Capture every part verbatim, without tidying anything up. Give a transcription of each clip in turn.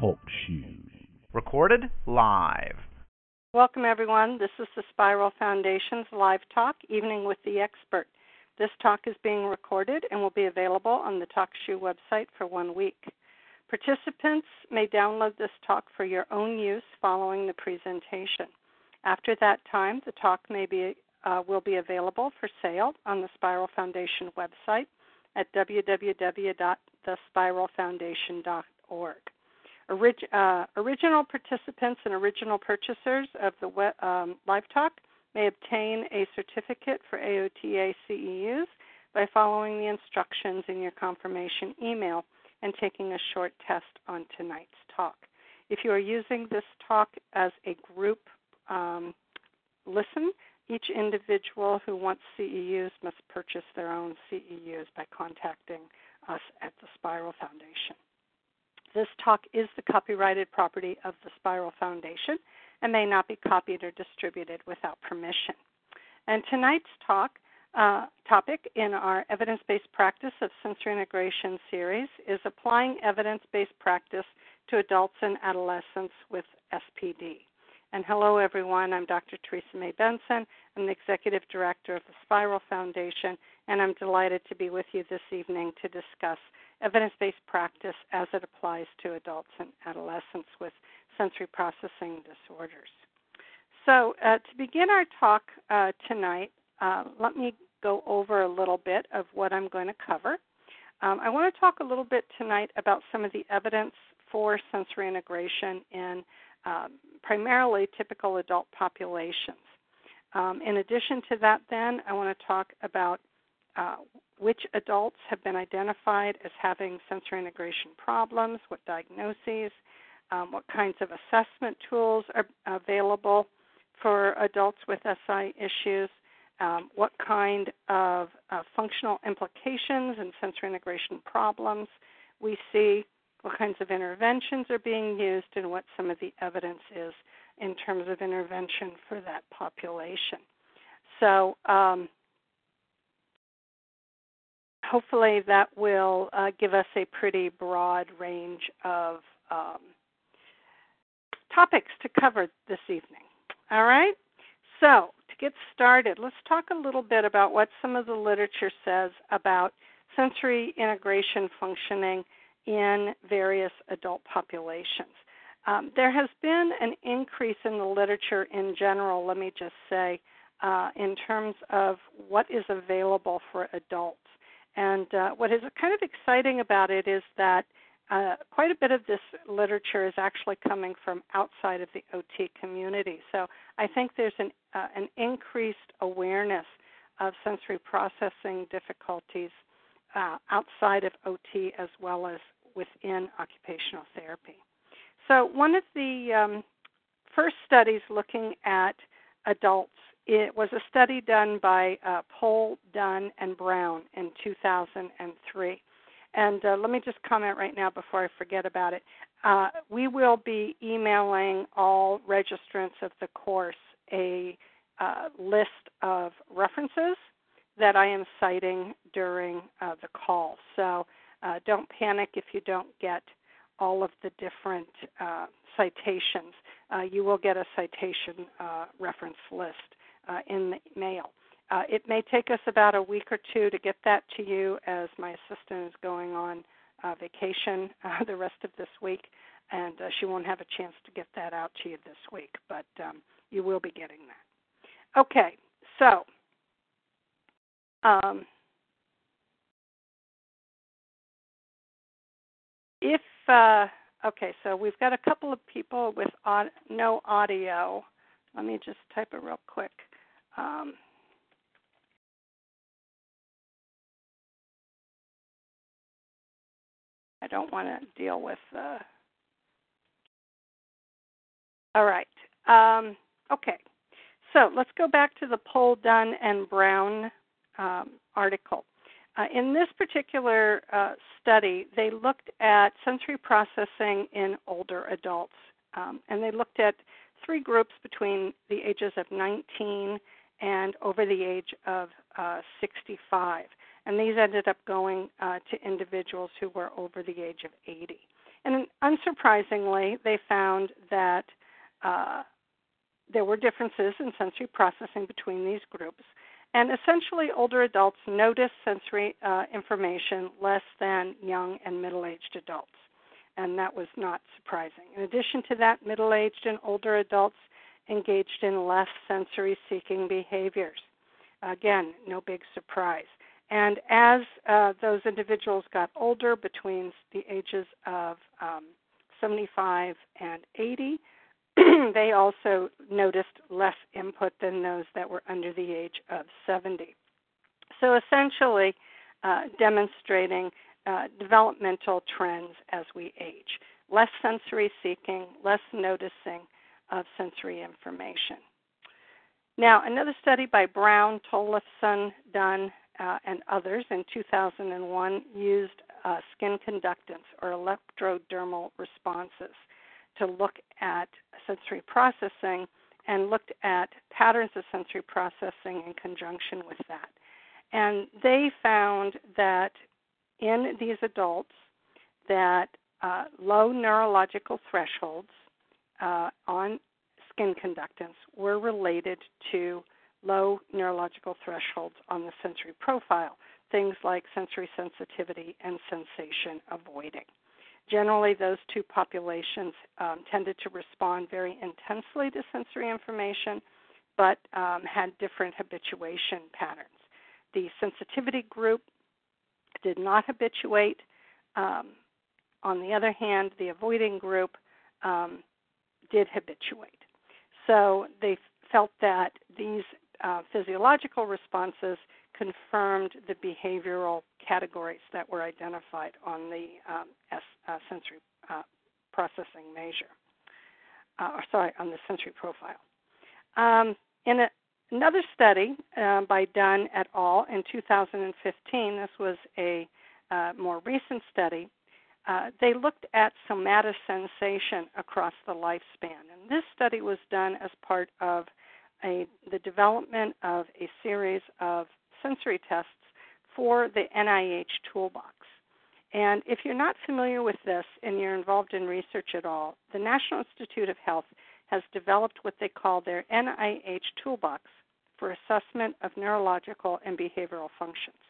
Talk shoes. Recorded live. Welcome, everyone. This is the Spiral Foundation's Live Talk, Evening with the Expert. This talk is being recorded and will be available on the TalkShoe website for one week. Participants may download this talk for your own use following the presentation. After that time, the talk may be, uh, will be available for sale on the Spiral Foundation website at w w w dot the spiral foundation dot org. Orig, uh, original participants and original purchasers of the web, um, live talk may obtain a certificate for A O T A C E Us by following the instructions in your confirmation email and taking a short test on tonight's talk. If you are using this talk as a group um, listen, each individual who wants C E Us must purchase their own C E Us by contacting us at the Spiral Foundation. This talk is the copyrighted property of the Spiral Foundation and may not be copied or distributed without permission. And tonight's talk uh, topic in our evidence-based practice of sensory integration series is applying evidence-based practice to adults and adolescents with S P D. And hello, everyone. I'm Doctor Teresa May Benson. I'm the Executive Director of the Spiral Foundation, and I'm delighted to be with you this evening to discuss evidence-based practice as it applies to adults and adolescents with sensory processing disorders. So uh, to begin our talk uh, tonight, uh, let me go over a little bit of what I'm going to cover. Um, I want to talk a little bit tonight about some of the evidence for sensory integration in um, primarily typical adult populations. Um, in addition to that, then, I want to talk about Uh, which adults have been identified as having sensory integration problems, what diagnoses, um, what kinds of assessment tools are available for adults with S I issues, um, what kind of uh, functional implications and sensory integration problems we see, what kinds of interventions are being used, and what some of the evidence is in terms of intervention for that population. So, um, Hopefully that will uh, give us a pretty broad range of um, topics to cover this evening. All right? So to get started, let's talk a little bit about what some of the literature says about sensory integration functioning in various adult populations. Um, there has been an increase in the literature in general, let me just say, uh, in terms of what is available for adults. And uh, what is kind of exciting about it is that uh, quite a bit of this literature is actually coming from outside of the O T community. So I think there's an, uh, an increased awareness of sensory processing difficulties uh, outside of O T as well as within occupational therapy. So one of the um, first studies looking at adults, it was a study done by uh, Paul Dunn and Brown in two thousand three. And uh, let me just comment right now before I forget about it. Uh, we will be emailing all registrants of the course a uh, list of references that I am citing during uh, the call. So uh, don't panic if you don't get all of the different uh, citations. Uh, you will get a citation uh, reference list Uh, in the mail. Uh, it may take us about a week or two to get that to you, as my assistant is going on uh, vacation uh, the rest of this week, and uh, she won't have a chance to get that out to you this week, but um, you will be getting that. Okay, so um, if, uh, okay, so we've got a couple of people with au- no audio. Let me just type it real quick. Um, I don't want to deal with the... All right. Um, okay. So let's go back to the Paul Dunn and Brown um, article. Uh, in this particular uh, study, they looked at sensory processing in older adults, um, and they looked at three groups between the ages of nineteen and over the age of uh, sixty-five. And these ended up going uh, to individuals who were over the age of eighty. And unsurprisingly, they found that uh, there were differences in sensory processing between these groups. And essentially, older adults notice sensory uh, information less than young and middle-aged adults. And that was not surprising. In addition to that, middle-aged and older adults engaged in less sensory-seeking behaviors. Again, no big surprise. And as uh, those individuals got older, between the ages of um, seventy-five and eighty, they also noticed less input than those that were under the age of seventy. So essentially uh, demonstrating uh, developmental trends as we age. Less sensory seeking, less noticing of sensory information. Now, another study by Brown, Tolufson, Dunn, Uh, and others in two thousand one used uh, skin conductance or electrodermal responses to look at sensory processing and looked at patterns of sensory processing in conjunction with that. And they found that in these adults that uh, low neurological thresholds uh, on skin conductance were related to low neurological thresholds on the sensory profile, things like sensory sensitivity and sensation avoiding. Generally, those two populations um, tended to respond very intensely to sensory information, but um, had different habituation patterns. The sensitivity group did not habituate. Um, on the other hand, the avoiding group um, did habituate. So they felt that these Uh, physiological responses confirmed the behavioral categories that were identified on the um, S, uh, sensory uh, processing measure, uh, or sorry, on the sensory profile. Um, in a, another study uh, by Dunn et al. In two thousand fifteen, this was a uh, more recent study, uh, they looked at somatosensation across the lifespan. And this study was done as part of A, the development of a series of sensory tests for the N I H toolbox. And if you're not familiar with this and you're involved in research at all, the National Institute of Health has developed what they call their N I H toolbox for assessment of neurological and behavioral functions.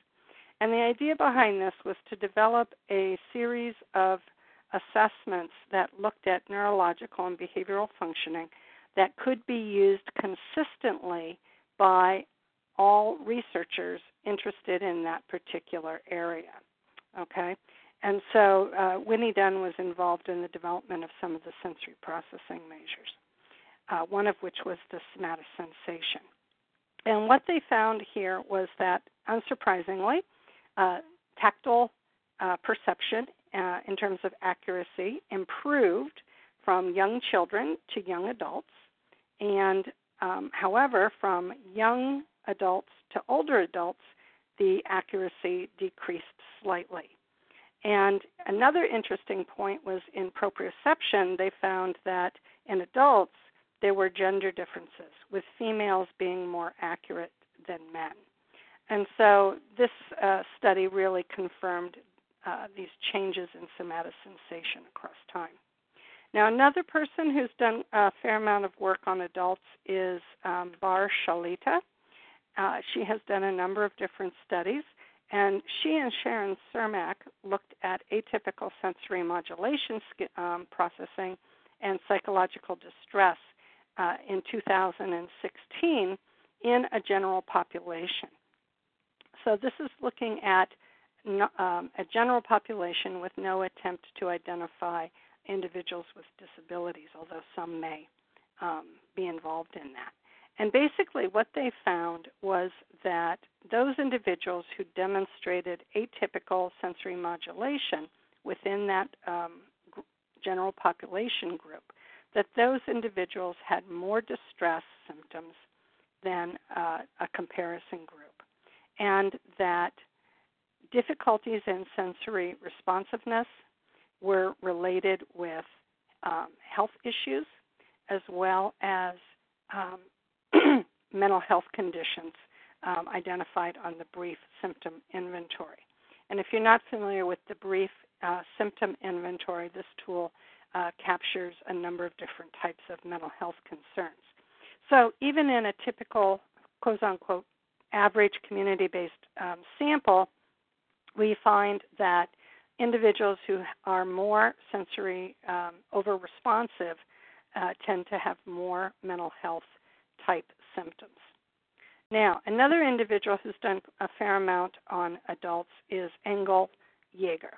And the idea behind this was to develop a series of assessments that looked at neurological and behavioral functioning that could be used consistently by all researchers interested in that particular area, okay? And so uh, Winnie Dunn was involved in the development of some of the sensory processing measures, uh, one of which was the somatosensation. And what they found here was that, unsurprisingly, uh, tactile uh, perception uh, in terms of accuracy improved from young children to young adults. And, um, however, from young adults to older adults, the accuracy decreased slightly. And another interesting point was in proprioception, they found that in adults, there were gender differences, with females being more accurate than men. And so this uh, study really confirmed uh, these changes in somatosensation across time. Now, another person who's done a fair amount of work on adults is um, Bar-Shalita. Uh, she has done a number of different studies, and she and Sharon Cermak looked at atypical sensory modulation um, processing and psychological distress uh, in two thousand sixteen in a general population. So this is looking at um, a general population with no attempt to identify individuals with disabilities, although some may um, be involved in that. And basically what they found was that those individuals who demonstrated atypical sensory modulation within that um, general population group, that those individuals had more distress symptoms than uh, a comparison group, and that difficulties in sensory responsiveness were related with um, health issues as well as um, mental health conditions um, identified on the brief symptom inventory. And if you're not familiar with the brief uh, symptom inventory, this tool uh, captures a number of different types of mental health concerns. So even in a typical, quote-unquote, average community-based um, sample, we find that individuals who are more sensory um, over-responsive uh, tend to have more mental health type symptoms. Now, another individual who's done a fair amount on adults is Engel Yeager.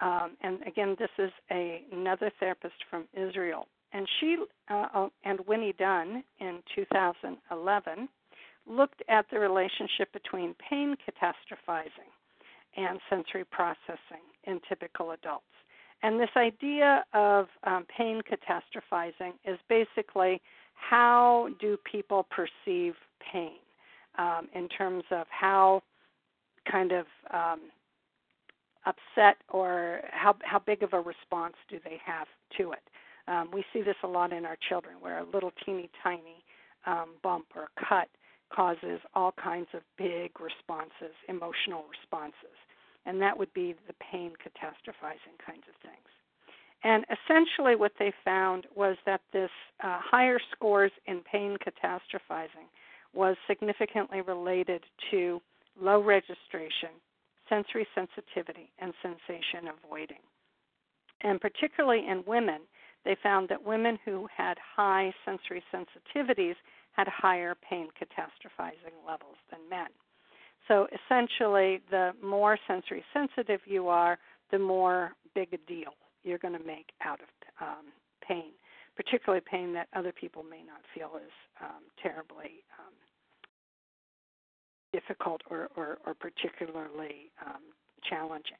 Um, and again, this is a, another therapist from Israel. And she uh, and Winnie Dunn in two thousand eleven looked at the relationship between pain catastrophizing and sensory processing in typical adults. And this idea of um, pain catastrophizing is basically how do people perceive pain um, in terms of how kind of um, upset or how, how big of a response do they have to it. Um, we see this a lot in our children where a little teeny tiny um, bump or cut causes all kinds of big responses, emotional responses. And that would be the pain catastrophizing kinds of things. And essentially what they found was that this uh, higher scores in pain catastrophizing was significantly related to low registration, sensory sensitivity, and sensation avoiding. And particularly in women, they found that women who had high sensory sensitivities had higher pain catastrophizing levels than men. So essentially, the more sensory sensitive you are, the more big a deal you're going to make out of um, pain, particularly pain that other people may not feel is um, terribly um, difficult or, or, or particularly um, challenging.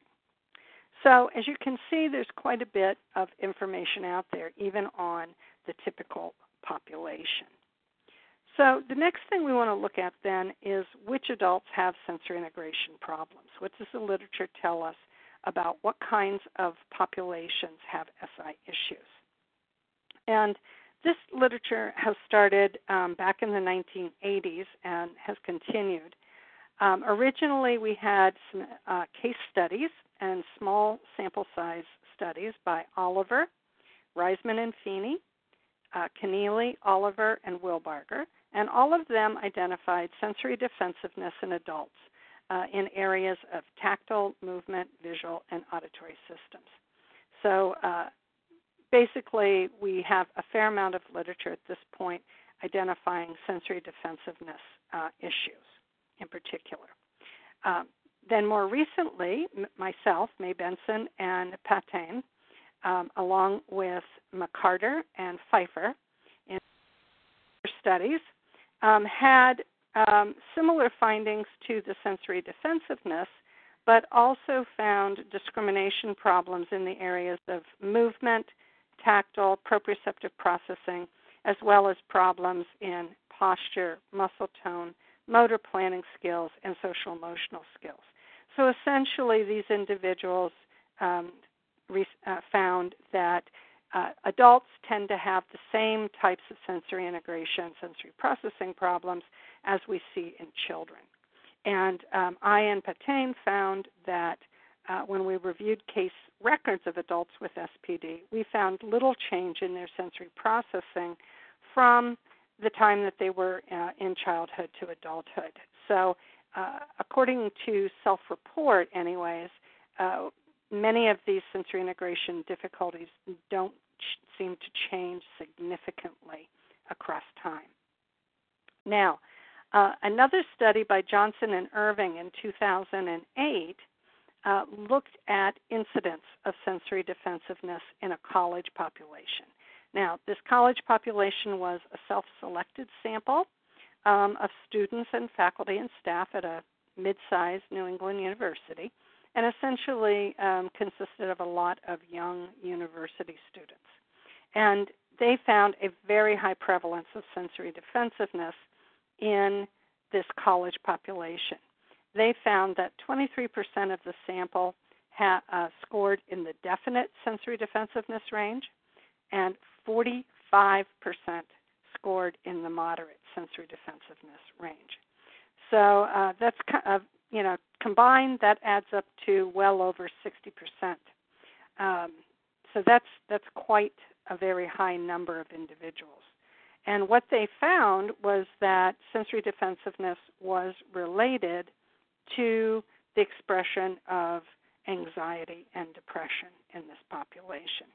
So as you can see, there's quite a bit of information out there, even on the typical population. So the next thing we want to look at then is which adults have sensory integration problems. What does the literature tell us about what kinds of populations have S I issues? And this literature has started um, back in the nineteen eighties and has continued. Um, originally, we had some uh, case studies and small sample size studies by Oliver, Reisman and Feeney, uh, Kinnealey, Oliver, and Wilbarger. And all of them identified sensory defensiveness in adults uh, in areas of tactile, movement, visual, and auditory systems. So uh, basically, we have a fair amount of literature at this point identifying sensory defensiveness uh, issues in particular. Um, then more recently, m- myself, May Benson, and Patain, um, along with McCarter and Pfeiffer in studies, Um, had um, similar findings to the sensory defensiveness, but also found discrimination problems in the areas of movement, tactile, proprioceptive processing, as well as problems in posture, muscle tone, motor planning skills, and social-emotional skills. So essentially, these individuals um, re- uh, found that Uh, adults tend to have the same types of sensory integration, sensory processing problems as we see in children. And um, I and Patain found that uh, when we reviewed case records of adults with S P D, we found little change in their sensory processing from the time that they were uh, in childhood to adulthood. So uh, according to self-report anyways, uh, many of these sensory integration difficulties don't ch- seem to change significantly across time. Now, uh, another study by Johnson and Irving in two thousand eight uh, looked at incidence of sensory defensiveness in a college population. Now, this college population was a self-selected sample um, of students and faculty and staff at a mid-sized New England university. and essentially um, consisted of a lot of young university students. And they found a very high prevalence of sensory defensiveness in this college population. They found that twenty-three percent of the sample ha- uh, scored in the definite sensory defensiveness range, and forty-five percent scored in the moderate sensory defensiveness range. So uh, that's, uh, you know, combined, that adds up to well over sixty percent. Um, so that's that's quite a very high number of individuals. And what they found was that sensory defensiveness was related to the expression of anxiety and depression in this population.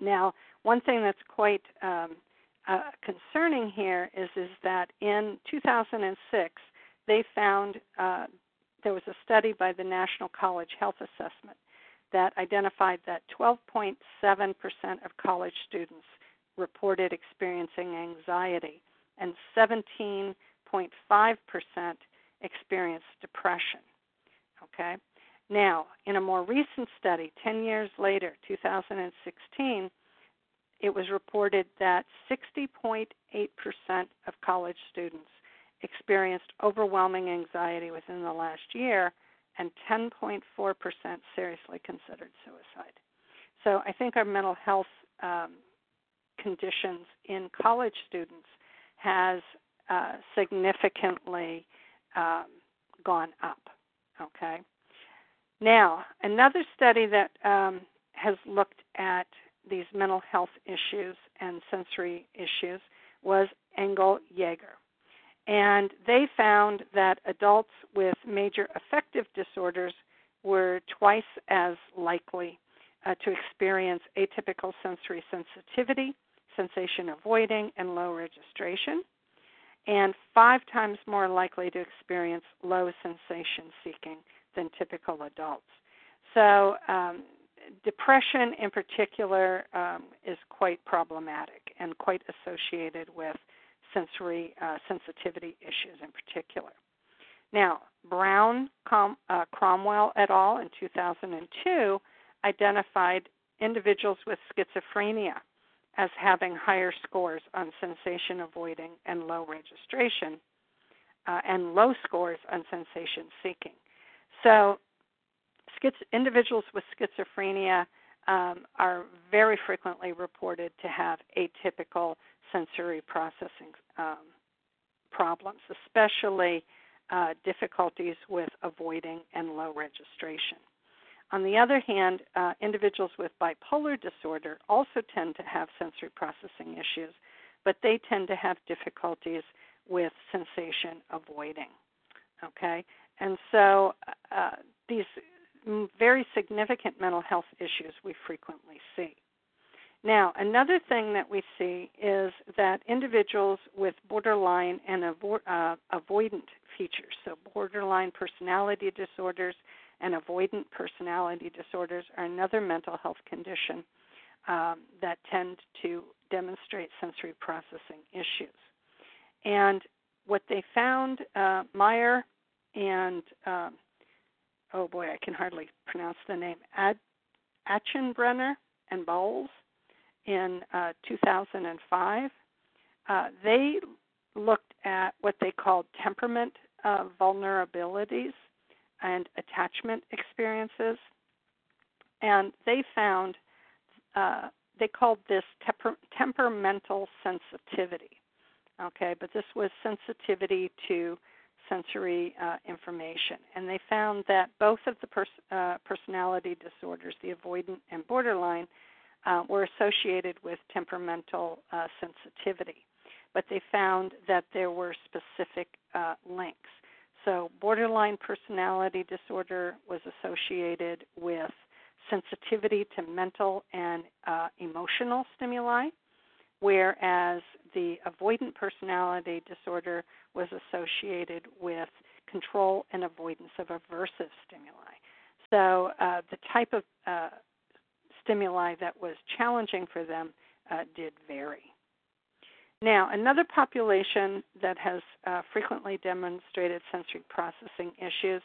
Now, one thing that's quite um, uh, concerning here is, is that in two thousand six, they found uh, there was a study by the National College Health Assessment that identified that twelve point seven percent of college students reported experiencing anxiety, and seventeen point five percent experienced depression. Okay? Now, in a more recent study, ten years later, two thousand sixteen, it was reported that sixty point eight percent of college students experienced overwhelming anxiety within the last year, and ten point four percent seriously considered suicide. So I think our mental health um, conditions in college students has uh, significantly um, gone up, okay? Now, another study that um, has looked at these mental health issues and sensory issues was Engel Yeager. And they found that adults with major affective disorders were twice as likely uh, to experience atypical sensory sensitivity, sensation avoiding, and low registration, and five times more likely to experience low sensation seeking than typical adults. So um, depression in particular um, is quite problematic and quite associated with sensory uh, sensitivity issues in particular. Now, Brown, Com- uh, Cromwell et al. In two thousand two identified individuals with schizophrenia as having higher scores on sensation avoiding and low registration, uh, and low scores on sensation seeking. So schiz- individuals with schizophrenia um, are very frequently reported to have atypical sensory processing um, problems, especially uh, difficulties with avoiding and low registration. On the other hand, uh, individuals with bipolar disorder also tend to have sensory processing issues, but they tend to have difficulties with sensation avoiding, okay? And so uh, these very significant mental health issues we frequently see. Now, another thing that we see is that individuals with borderline and avo- uh, avoidant features, so borderline personality disorders and avoidant personality disorders are another mental health condition um, that tend to demonstrate sensory processing issues. And what they found, uh, Meyer and, um, oh boy, I can hardly pronounce the name, Ad- Achenbrenner and Bowles, in uh, two thousand five, uh, they looked at what they called temperament uh, vulnerabilities and attachment experiences, and they found, uh, they called this temper- temperamental sensitivity, okay, but this was sensitivity to sensory uh, information, and they found that both of the pers- uh, personality disorders, the avoidant and borderline, Uh, were associated with temperamental uh, sensitivity, but they found that there were specific uh, links. So borderline personality disorder was associated with sensitivity to mental and uh, emotional stimuli, whereas the avoidant personality disorder was associated with control and avoidance of aversive stimuli. So uh, the type of uh, stimuli that was challenging for them uh, did vary. Now, another population that has uh, frequently demonstrated sensory processing issues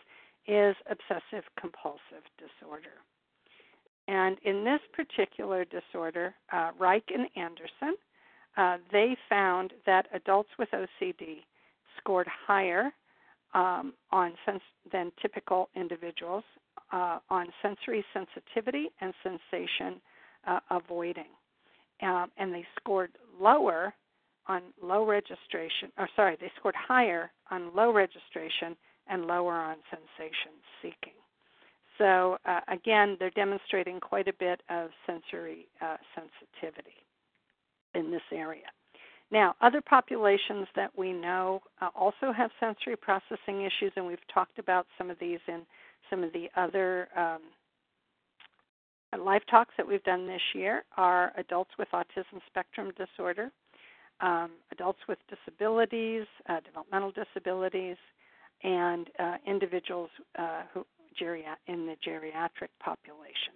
is obsessive compulsive disorder. And in this particular disorder, uh, Reich and Anderson, uh, they found that adults with O C D scored higher um, on sens- than typical individuals uh, on sensory sensitivity and sensation uh, avoiding. Um, and they scored lower on low registration, or sorry, they scored higher on low registration and lower on sensation seeking. So, uh, again, they're demonstrating quite a bit of sensory uh, sensitivity in this area. Now, other populations that we know uh, also have sensory processing issues, and we've talked about some of these in some of the other um, live talks that we've done this year, are adults with autism spectrum disorder, um, adults with disabilities, uh, developmental disabilities, and uh, individuals uh, who in the geriatric population.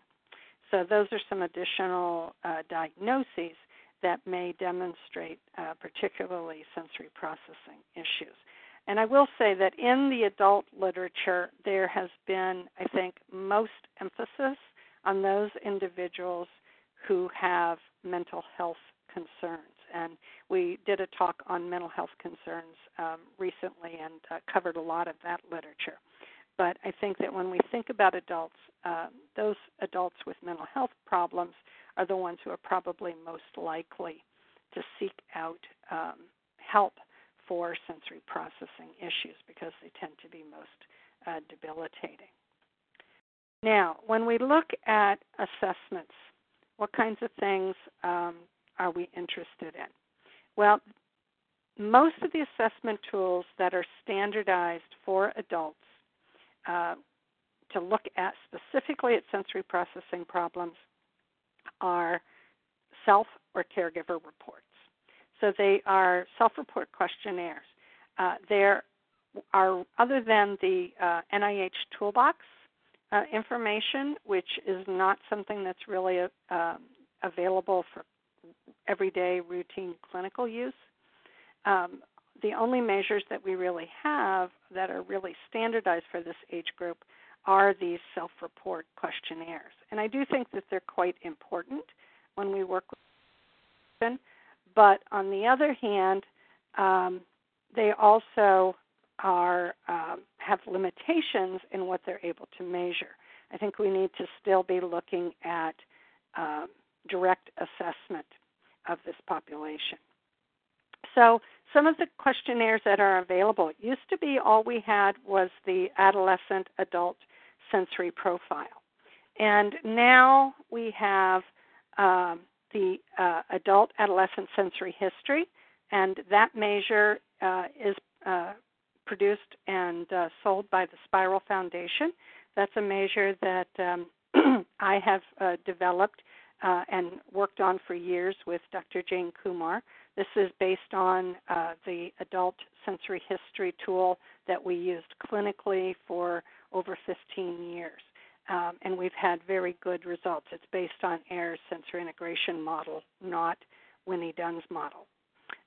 So those are some additional uh, diagnoses that may demonstrate uh, particularly sensory processing issues. And I will say that in the adult literature, there has been, I think, most emphasis on those individuals who have mental health concerns. And we did a talk on mental health concerns um, recently and uh, covered a lot of that literature. But I think that when we think about adults, uh, those adults with mental health problems are the ones who are probably most likely to seek out um, help for sensory processing issues because they tend to be most uh, debilitating. Now, when we look at assessments, what kinds of things um, are we interested in? Well, most of the assessment tools that are standardized for adults Uh, to look at specifically at sensory processing problems are self or caregiver reports. So they are self-report questionnaires. Uh, there are, other than the uh, N I H toolbox uh, information, which is not something that's really uh, um, available for everyday routine clinical use, um, the only measures that we really have that are really standardized for this age group are these self-report questionnaires. And I do think that they're quite important when we work with children. But on the other hand, um, they also are um, have limitations in what they're able to measure. I think we need to still be looking at um, direct assessment of this population. So some of the questionnaires that are available, it used to be all we had was the adolescent adult sensory profile. And now we have um, the uh, adult adolescent sensory history, and that measure uh, is uh, produced and uh, sold by the Spiral Foundation. That's a measure that um, I have uh, developed uh, and worked on for years with Doctor Jane Kumar. This is based on uh, the adult sensory history tool that we used clinically for over fifteen years, um, and we've had very good results. It's based on A I R's sensory integration model, not Winnie Dunn's model.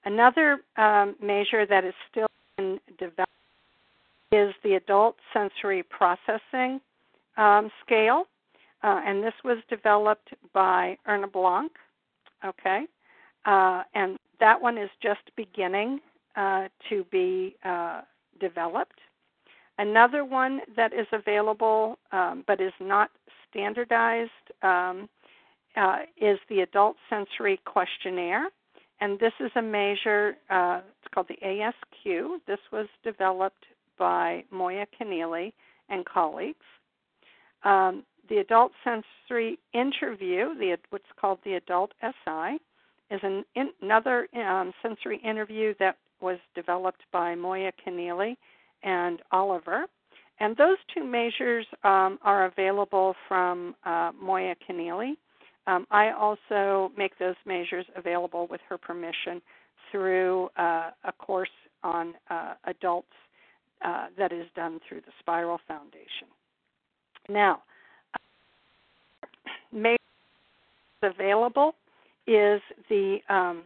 Another um, measure that is still in development is the adult sensory processing um, scale, uh, and this was developed by Erna Blanc, okay, uh, and that one is just beginning uh, to be uh, developed. Another one that is available um, but is not standardized um, uh, is the Adult Sensory Questionnaire, and this is a measure, uh, it's called the A S Q. This was developed by Moya Kinnealey and colleagues. Um, the Adult Sensory Interview, the what's called the Adult S I, is an, in, another um, sensory interview that was developed by Moya Kinnealey and Oliver. And those two measures um, are available from uh, Moya Kinnealey. Um, I also make those measures available with her permission through uh, a course on uh, adults uh, that is done through the Spiral Foundation. Now, measures available is the um,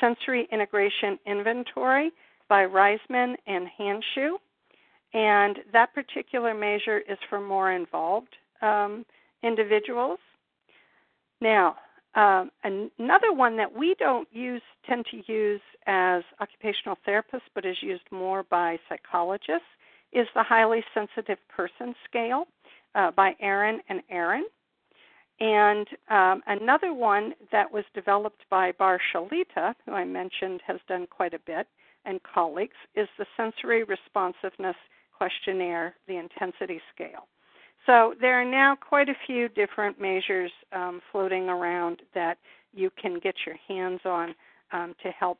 Sensory Integration Inventory by Reisman and Hanshu, And that particular measure is for more involved um, individuals. Now, um, another one that we don't use, tend to use as occupational therapists, but is used more by psychologists, is the Highly Sensitive Person Scale uh, by Aaron and Aaron. And um, another one that was developed by Bar-Shalita, who I mentioned has done quite a bit, and colleagues, is the Sensory Responsiveness Questionnaire, the Intensity Scale. So there are now quite a few different measures um, floating around that you can get your hands on um, to help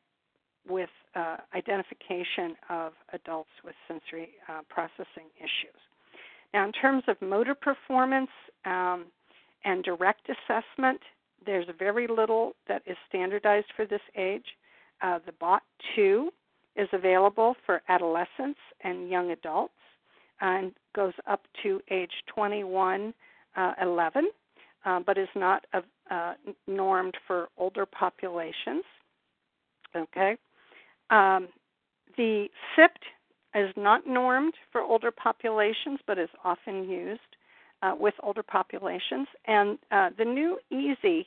with uh, identification of adults with sensory uh, processing issues. Now, in terms of motor performance um, and direct assessment, there's very little that is standardized for this age. Uh, the B O T two is available for adolescents and young adults, and goes up to age twenty-one, uh, eleven, uh, but is not uh, uh, normed for older populations. Okay, um, the S I P T is not normed for older populations, but is often used uh, with older populations. And uh, the new EASY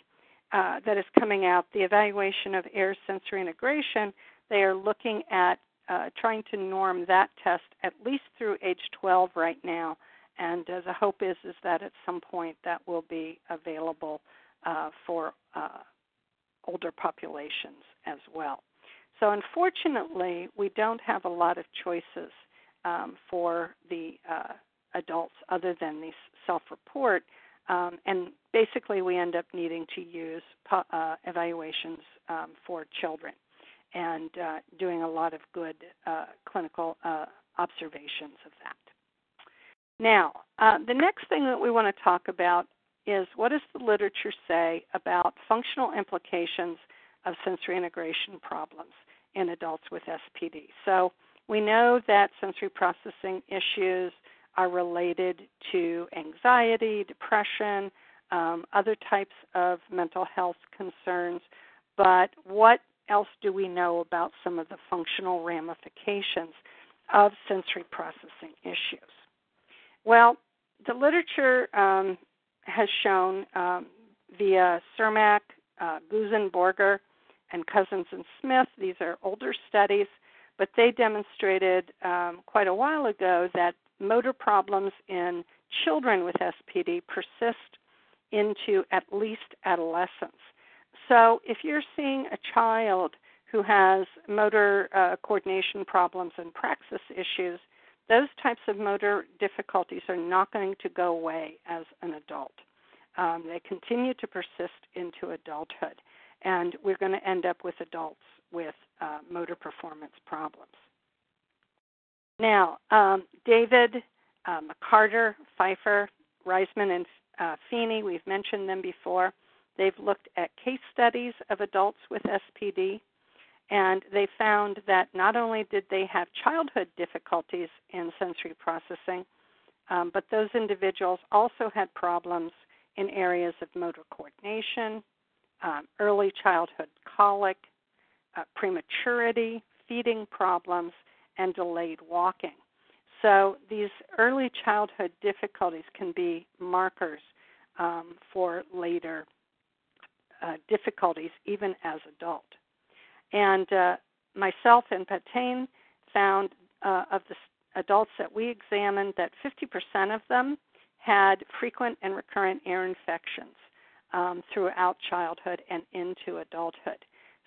uh, that is coming out, the Evaluation of Air Sensory Integration, they are looking at Uh, trying to norm that test at least through age twelve right now, and uh, the hope is is that at some point that will be available uh, for uh, older populations as well. So unfortunately, we don't have a lot of choices um, for the uh, adults other than these self-report, um, and basically we end up needing to use po- uh, evaluations um, for children, and uh, doing a lot of good uh, clinical uh, observations of that. Now, uh, the next thing that we want to talk about is what does the literature say about functional implications of sensory integration problems in adults with S P D. So we know that sensory processing issues are related to anxiety, depression, um, other types of mental health concerns, but what else do we know about some of the functional ramifications of sensory processing issues? Well, the literature um, has shown um, via Cermak, uh, Gusenborger, and Cousins and Smith, these are older studies, but they demonstrated um, quite a while ago that motor problems in children with S P D persist into at least adolescence. So if you're seeing a child who has motor uh, coordination problems and praxis issues, those types of motor difficulties are not going to go away as an adult. Um, they continue to persist into adulthood, and we're going to end up with adults with uh, motor performance problems. Now, um, David, uh, McCarter, Pfeiffer, Reisman, and uh, Feeney, we've mentioned them before. They've looked at case studies of adults with S P D, and they found that not only did they have childhood difficulties in sensory processing, um, but those individuals also had problems in areas of motor coordination, um, early childhood colic, uh, prematurity, feeding problems, and delayed walking. So these early childhood difficulties can be markers um, for later Uh, difficulties even as adult. And uh, myself and Patain found uh, of the adults that we examined that fifty percent of them had frequent and recurrent ear infections um, throughout childhood and into adulthood.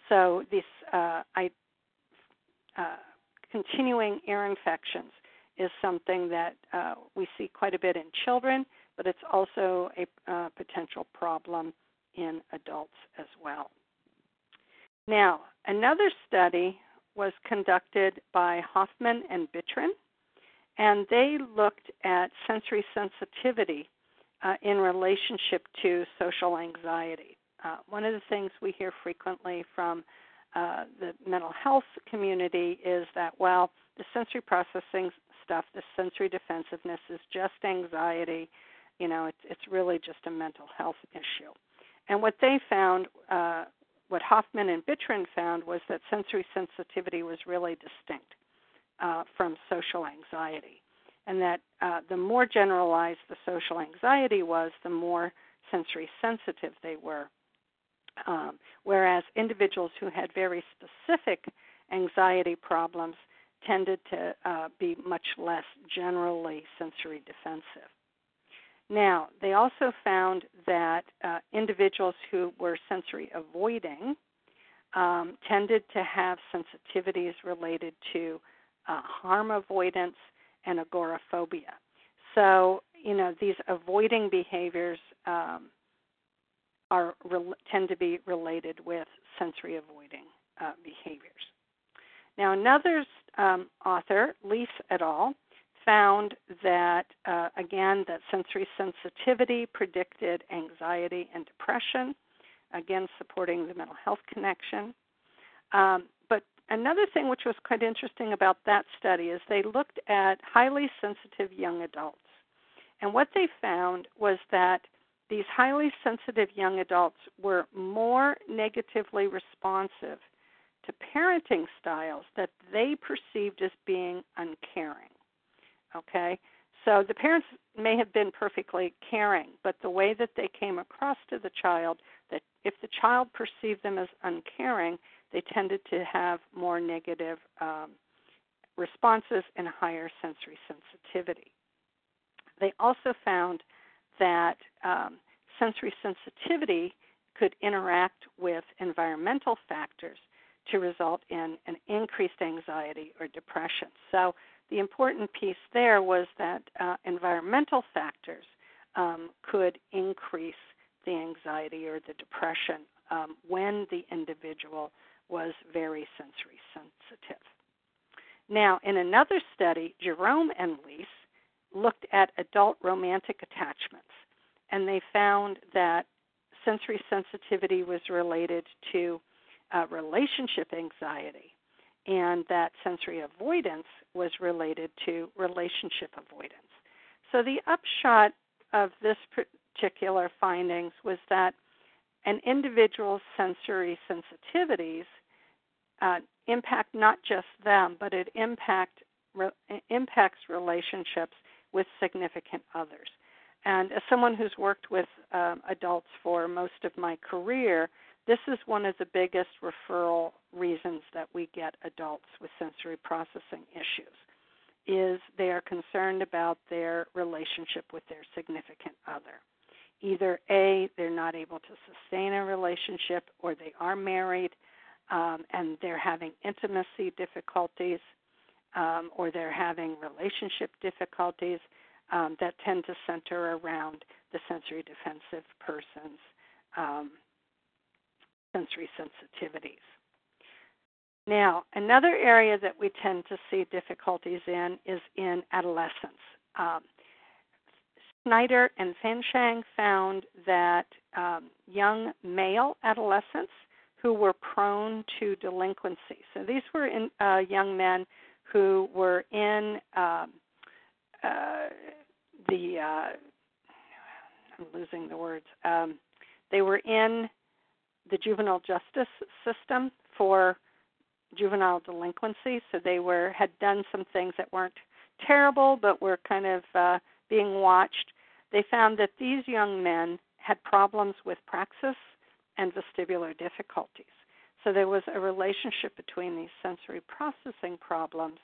So these uh, I, uh, continuing ear infections is something that uh, we see quite a bit in children, but it's also a uh, potential problem in adults as well. Now, another study was conducted by Hoffman and Bitran, and they looked at sensory sensitivity uh, in relationship to social anxiety. Uh, one of the things we hear frequently from uh, the mental health community is that, well, the sensory processing stuff, the sensory defensiveness is just anxiety. You know, it's, it's really just a mental health issue. And what they found, uh, what Hoffman and Bitran found, was that sensory sensitivity was really distinct uh, from social anxiety. and that uh, the more generalized the social anxiety was, the more sensory sensitive they were. Um, whereas individuals who had very specific anxiety problems tended to uh, be much less generally sensory defensive. Now, they also found that uh, individuals who were sensory avoiding um, tended to have sensitivities related to uh, harm avoidance and agoraphobia. So, you know, these avoiding behaviors um, are tend to be related with sensory avoiding uh, behaviors. Now, another um, author, Leese et al., found that, uh, again, that sensory sensitivity predicted anxiety and depression, again, supporting the mental health connection. Um, but another thing which was quite interesting about that study is they looked at highly sensitive young adults. And what they found was that these highly sensitive young adults were more negatively responsive to parenting styles that they perceived as being uncaring. Okay, so the parents may have been perfectly caring, but the way that they came across to the child, that if the child perceived them as uncaring, they tended to have more negative um, responses and higher sensory sensitivity. They also found that um, sensory sensitivity could interact with environmental factors to result in an increased anxiety or depression. So the important piece there was that uh, environmental factors um, could increase the anxiety or the depression um, when the individual was very sensory sensitive. Now, in another study, Jerome and Leese looked at adult romantic attachments, and they found that sensory sensitivity was related to uh, relationship anxiety, and that sensory avoidance was related to relationship avoidance. So the upshot of this particular findings was that an individual's sensory sensitivities uh, impact not just them, but it impact, re, impacts relationships with significant others. And as someone who's worked with um, adults for most of my career, this is one of the biggest referral reasons that we get adults with sensory processing issues, is they are concerned about their relationship with their significant other. Either A, they're not able to sustain a relationship, or they are married um, and they're having intimacy difficulties, um, or they're having relationship difficulties um, that tend to center around the sensory defensive person's um, sensory sensitivities. Now, another area that we tend to see difficulties in is in adolescence. Um, Snyder and Fanshang found that um, young male adolescents who were prone to delinquency. So these were in, uh, young men who were in um, uh, the, uh, I'm losing the words, um, they were in the juvenile justice system for juvenile delinquency. So they were had done some things that weren't terrible, but were kind of uh, being watched. They found that these young men had problems with praxis and vestibular difficulties. So there was a relationship between these sensory processing problems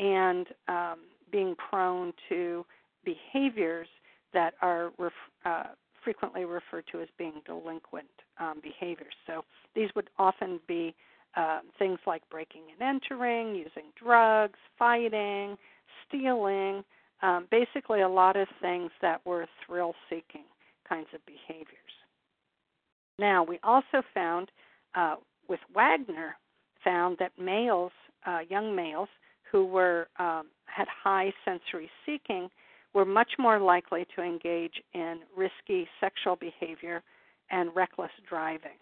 and um, being prone to behaviors that are ref- uh, frequently referred to as being delinquent um, behaviors. So these would often be Uh, things like breaking and entering, using drugs, fighting, stealing, um, basically a lot of things that were thrill-seeking kinds of behaviors. Now, we also found uh, with Wagner, found that males, uh, young males who were um, had high sensory seeking were much more likely to engage in risky sexual behavior and reckless driving,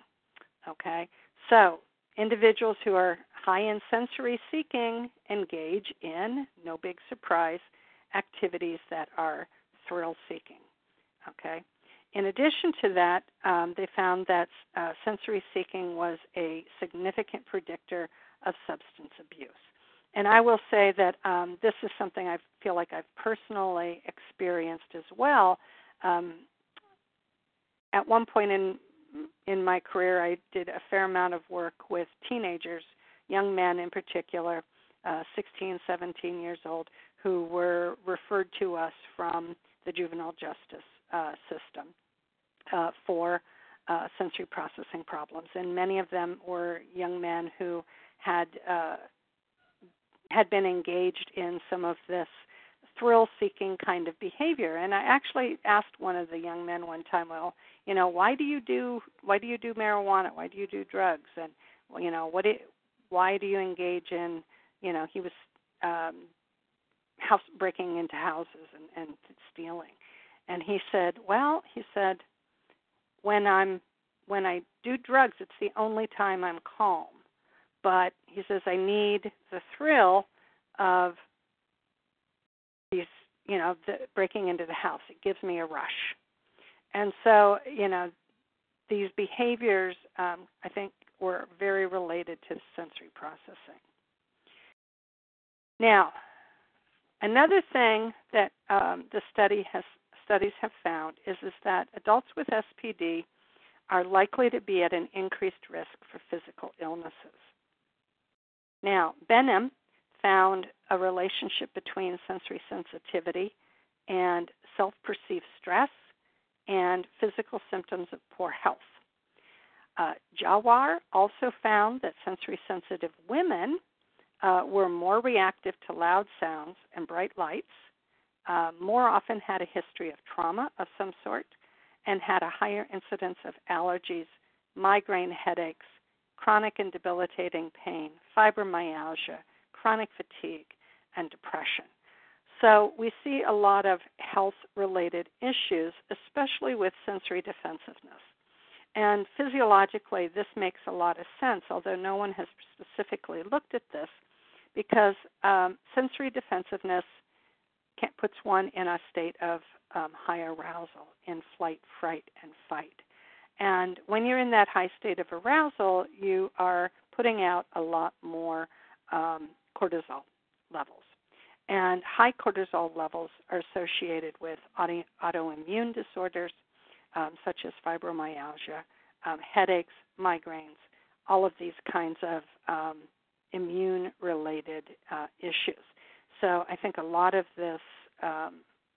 okay? So individuals who are high in sensory seeking engage in, no big surprise, activities that are thrill-seeking, okay? In addition to that, um, they found that uh, sensory seeking was a significant predictor of substance abuse. And I will say that um, this is something I feel like I've personally experienced as well. Um, at one point in in my career, I did a fair amount of work with teenagers, young men in particular, uh, sixteen, seventeen years old, who were referred to us from the juvenile justice uh, system uh, for uh, sensory processing problems. And many of them were young men who had uh, had been engaged in some of this thrill-seeking kind of behavior. And I actually asked one of the young men one time, well, you know, why do you do why do you do marijuana? Why do you do drugs? And, you know, what? It, why do you engage in, you know, he was um, house breaking into houses and, and stealing. And he said, well, he said, when I'm when I do drugs, it's the only time I'm calm. But he says, I need the thrill of these, you know, the breaking into the house. It gives me a rush. And so, you know, these behaviors, um, I think, were very related to sensory processing. Now, another thing that um, the study has studies have found is, is that adults with S P D are likely to be at an increased risk for physical illnesses. Now, Benham found a relationship between sensory sensitivity and self-perceived stress and physical symptoms of poor health. Uh, Jawar also found that sensory sensitive women uh, were more reactive to loud sounds and bright lights, uh, more often had a history of trauma of some sort, and had a higher incidence of allergies, migraine headaches, chronic and debilitating pain, fibromyalgia, chronic fatigue, and depression. So we see a lot of health-related issues, especially with sensory defensiveness. And physiologically, this makes a lot of sense, although no one has specifically looked at this, because um, sensory defensiveness can, puts one in a state of um, high arousal in flight, fright, and fight. And when you're in that high state of arousal, you are putting out a lot more um, cortisol levels. And high cortisol levels are associated with auto, autoimmune disorders, um, such as fibromyalgia, um, headaches, migraines, all of these kinds of um, immune-related uh, issues. So I think a lot of this um,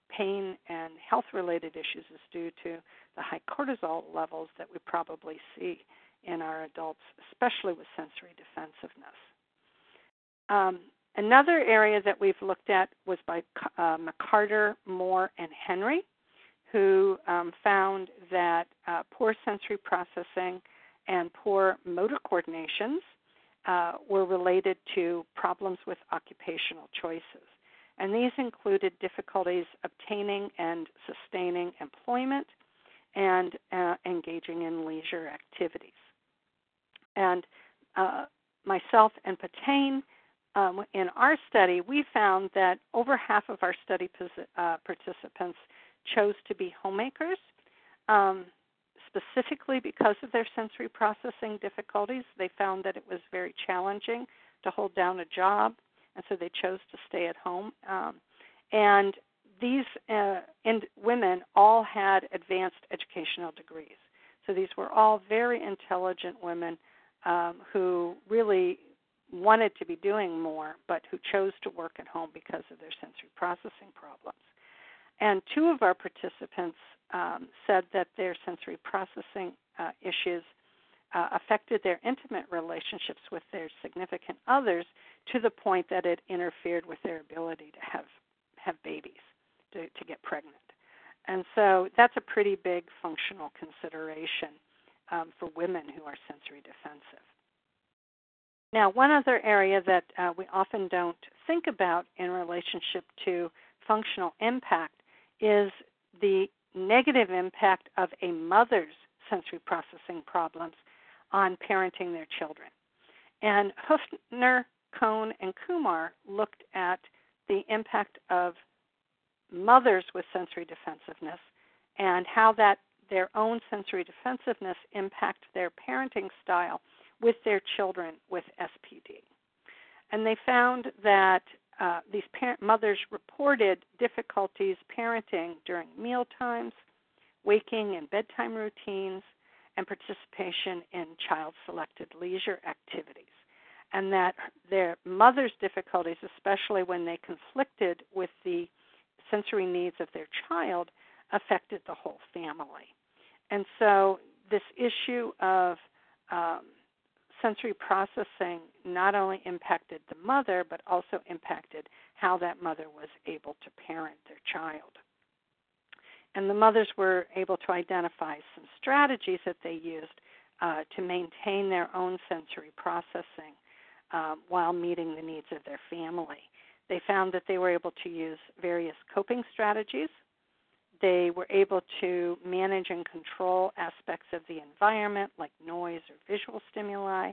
pain and health-related issues is due to the high cortisol levels that we probably see in our adults, especially with sensory defensiveness. Um, Another area that we've looked at was by uh, McCarter, Moore, and Henry, who um, found that uh, poor sensory processing and poor motor coordinations uh, were related to problems with occupational choices. And these included difficulties obtaining and sustaining employment and uh, engaging in leisure activities. And uh, myself and Patain, Um, in our study, we found that over half of our study uh, participants chose to be homemakers, um, specifically because of their sensory processing difficulties. They found that it was very challenging to hold down a job, and so they chose to stay at home. Um, and these uh, and women all had advanced educational degrees. So these were all very intelligent women um, who really wanted to be doing more, but who chose to work at home because of their sensory processing problems. And two of our participants um, said that their sensory processing uh, issues uh, affected their intimate relationships with their significant others to the point that it interfered with their ability to have, have babies, to, to get pregnant. And so that's a pretty big functional consideration um, for women who are sensory defensive. Now, one other area that uh, we often don't think about in relationship to functional impact is the negative impact of a mother's sensory processing problems on parenting their children. And Hoffner, Cohn, and Kumar looked at the impact of mothers with sensory defensiveness and how that their own sensory defensiveness impacts their parenting style with their children with S P D. and they found that uh, these parent mothers reported difficulties parenting during meal times, waking and bedtime routines, and participation in child-selected leisure activities, and that their mothers' difficulties, especially when they conflicted with the sensory needs of their child, affected the whole family. And so this issue of um, sensory processing not only impacted the mother, but also impacted how that mother was able to parent their child. And the mothers were able to identify some strategies that they used uh, to maintain their own sensory processing um, while meeting the needs of their family. They found that they were able to use various coping strategies. They were able to manage and control aspects of the environment like noise or visual stimuli.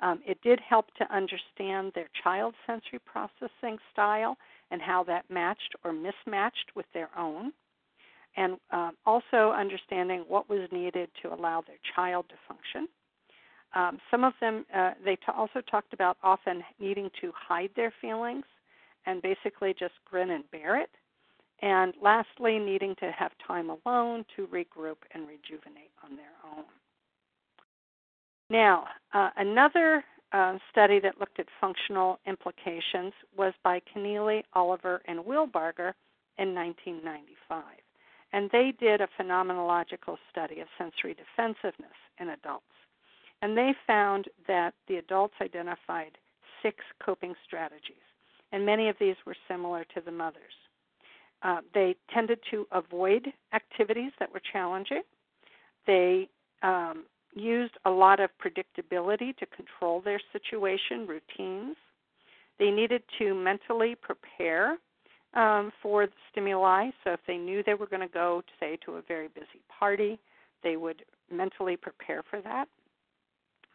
Um, it did help to understand their child's sensory processing style and how that matched or mismatched with their own, and um, also understanding what was needed to allow their child to function. Um, some of them, uh, they t- also talked about often needing to hide their feelings and basically just grin and bear it. And lastly, needing to have time alone to regroup and rejuvenate on their own. Now, uh, another uh, study that looked at functional implications was by Kinnealey, Oliver, and Wilbarger in nineteen ninety-five. And they did a phenomenological study of sensory defensiveness in adults. And they found that the adults identified six coping strategies, and many of these were similar to the mothers. Uh, they tended to avoid activities that were challenging. They um, used a lot of predictability to control their situation, routines. They needed to mentally prepare um, for the stimuli. So if they knew they were going to go, say, to a very busy party, they would mentally prepare for that.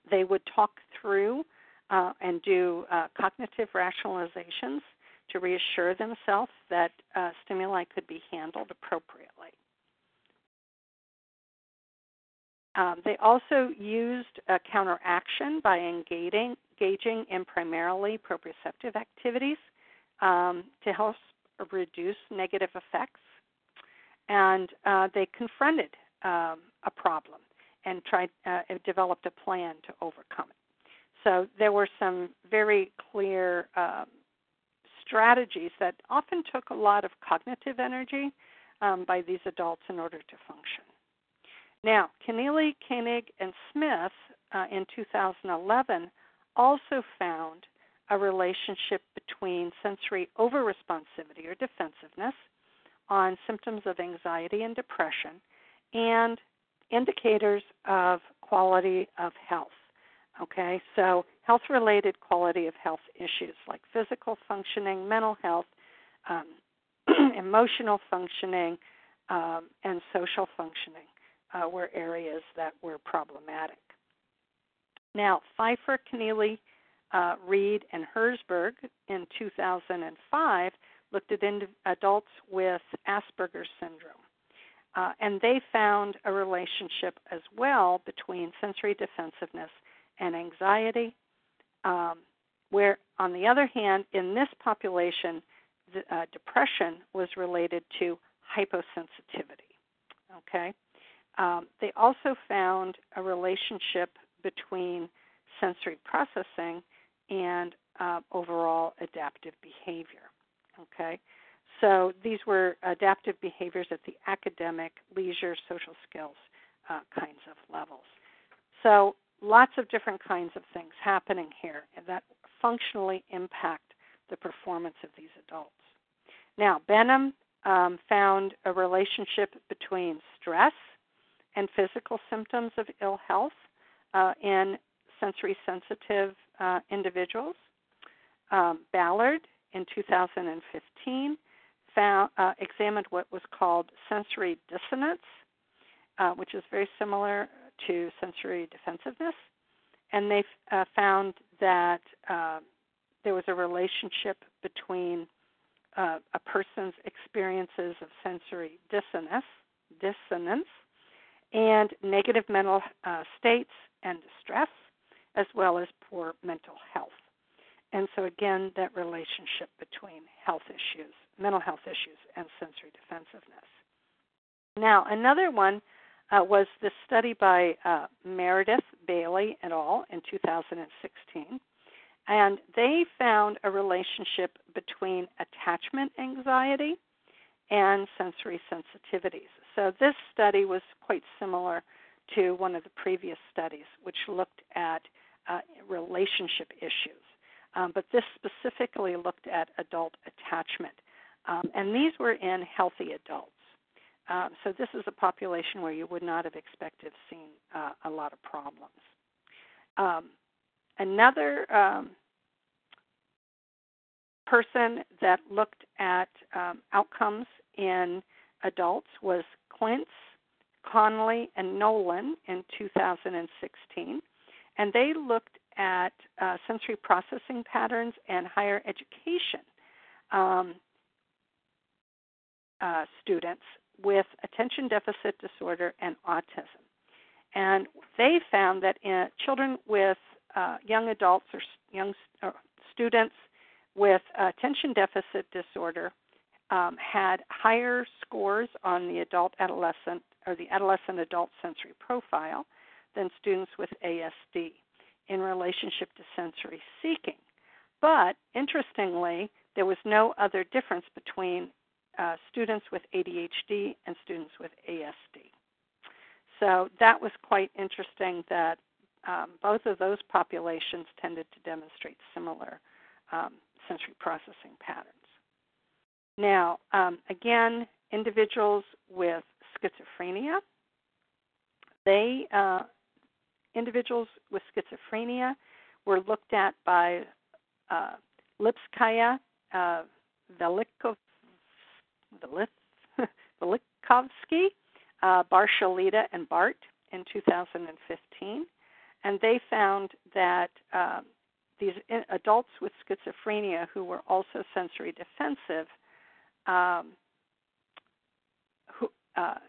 They would talk through uh, and do uh, cognitive rationalizations to reassure themselves that uh, stimuli could be handled appropriately. Um, they also used uh, counteraction by engaging, engaging in primarily proprioceptive activities um, to help reduce negative effects. And uh, they confronted um, a problem and tried uh, developed a plan to overcome it. So there were some very clear um, strategies that often took a lot of cognitive energy um, by these adults in order to function. Now, Kinnealey, Koenig, and Smith uh, in two thousand eleven also found a relationship between sensory overresponsivity or defensiveness on symptoms of anxiety and depression and indicators of quality of health. Okay, so health-related quality of health issues like physical functioning, mental health, um, emotional functioning, um, and social functioning uh, were areas that were problematic. Now, Pfeiffer, Kinnealey, uh, Reed, and Herzberg in two thousand five looked at ind- adults with Asperger's syndrome. Uh, and they found a relationship as well between sensory defensiveness and anxiety, um, where, on the other hand, in this population, the, uh, depression was related to hyposensitivity, okay? Um, they also found a relationship between sensory processing and uh, overall adaptive behavior, okay? So these were adaptive behaviors at the academic, leisure, social skills uh, kinds of levels. So lots of different kinds of things happening here that functionally impact the performance of these adults. Now, Benham um, found a relationship between stress and physical symptoms of ill health uh, in sensory-sensitive uh, individuals. Um, Ballard, in two thousand fifteen, found, uh, examined what was called sensory dissonance, uh, which is very similar to sensory defensiveness, and they uh, found that uh, there was a relationship between uh, a person's experiences of sensory dissonance, dissonance and negative mental uh, states and distress, as well as poor mental health. And so again, that relationship between health issues, mental health issues, and sensory defensiveness. Now, another one uh, was this study by uh, Meredith Bailey et al. In two thousand sixteen. And they found a relationship between attachment anxiety and sensory sensitivities. So this study was quite similar to one of the previous studies, which looked at uh, relationship issues. Um, but this specifically looked at adult attachment. Um, and these were in healthy adults. Um, so this is a population where you would not have expected seeing uh, a lot of problems. Um, Another um, person that looked at um, outcomes in adults was Quince, Connolly, and Nolan in two thousand sixteen. And they looked at uh, sensory processing patterns and higher education um, uh, students with attention deficit disorder and autism. And they found that in children with Uh, young adults or young uh, students with uh, attention deficit disorder um, had higher scores on the adult adolescent or the adolescent adult sensory profile than students with A S D in relationship to sensory seeking. But interestingly, there was no other difference between uh, students with A D H D and students with A S D. So that was quite interesting that Um, both of those populations tended to demonstrate similar um, sensory processing patterns. Now, um, again, individuals with schizophrenia, they, uh, individuals with schizophrenia were looked at by uh, Lipskaya, uh, Velikov, Velith, Velikovsky, uh, Bar-Shalita, and Bart in two thousand fifteen. And they found that um, these adults with schizophrenia who were also sensory defensive, um, who uh,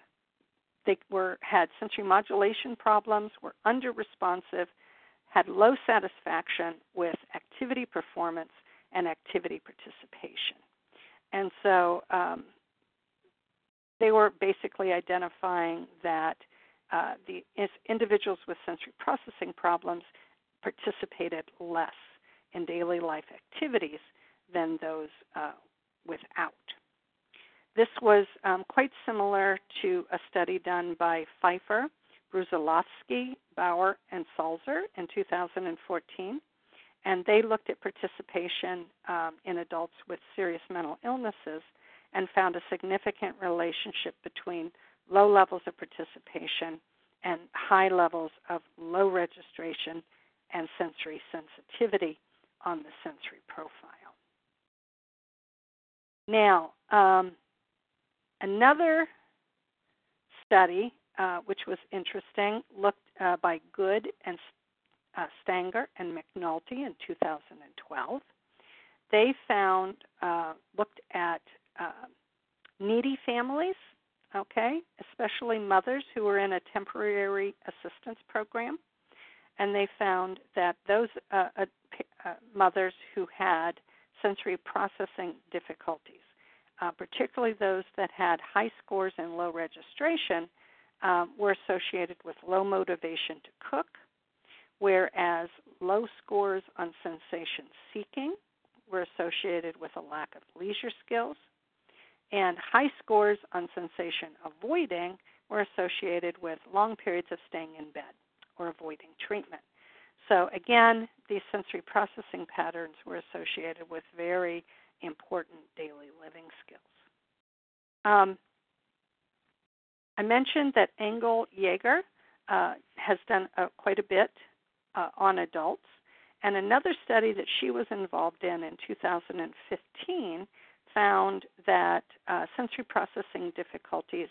they were had sensory modulation problems, were under-responsive, had low satisfaction with activity performance and activity participation. And so um, they were basically identifying that Uh, the individuals with sensory processing problems participated less in daily life activities than those uh, without. This was um, quite similar to a study done by Pfeiffer, Brusilovsky, Bauer, and Salzer in two thousand fourteen, and they looked at participation um, in adults with serious mental illnesses and found a significant relationship between low levels of participation and high levels of low registration and sensory sensitivity on the sensory profile. Now, um, another study, uh, which was interesting, looked uh, by Good and uh, Stanger and McNulty in two thousand twelve. They found, uh, looked at uh, needy families, okay, especially mothers who were in a temporary assistance program. And they found that those uh, uh, uh, mothers who had sensory processing difficulties, uh, particularly those that had high scores and low registration, um, were associated with low motivation to cook, whereas low scores on sensation seeking were associated with a lack of leisure skills, and high scores on sensation avoiding were associated with long periods of staying in bed or avoiding treatment. So again, these sensory processing patterns were associated with very important daily living skills. Um, I mentioned that Engel Yeager uh, has done uh, quite a bit uh, on adults, and another study that she was involved in in two thousand fifteen found that uh, sensory processing difficulties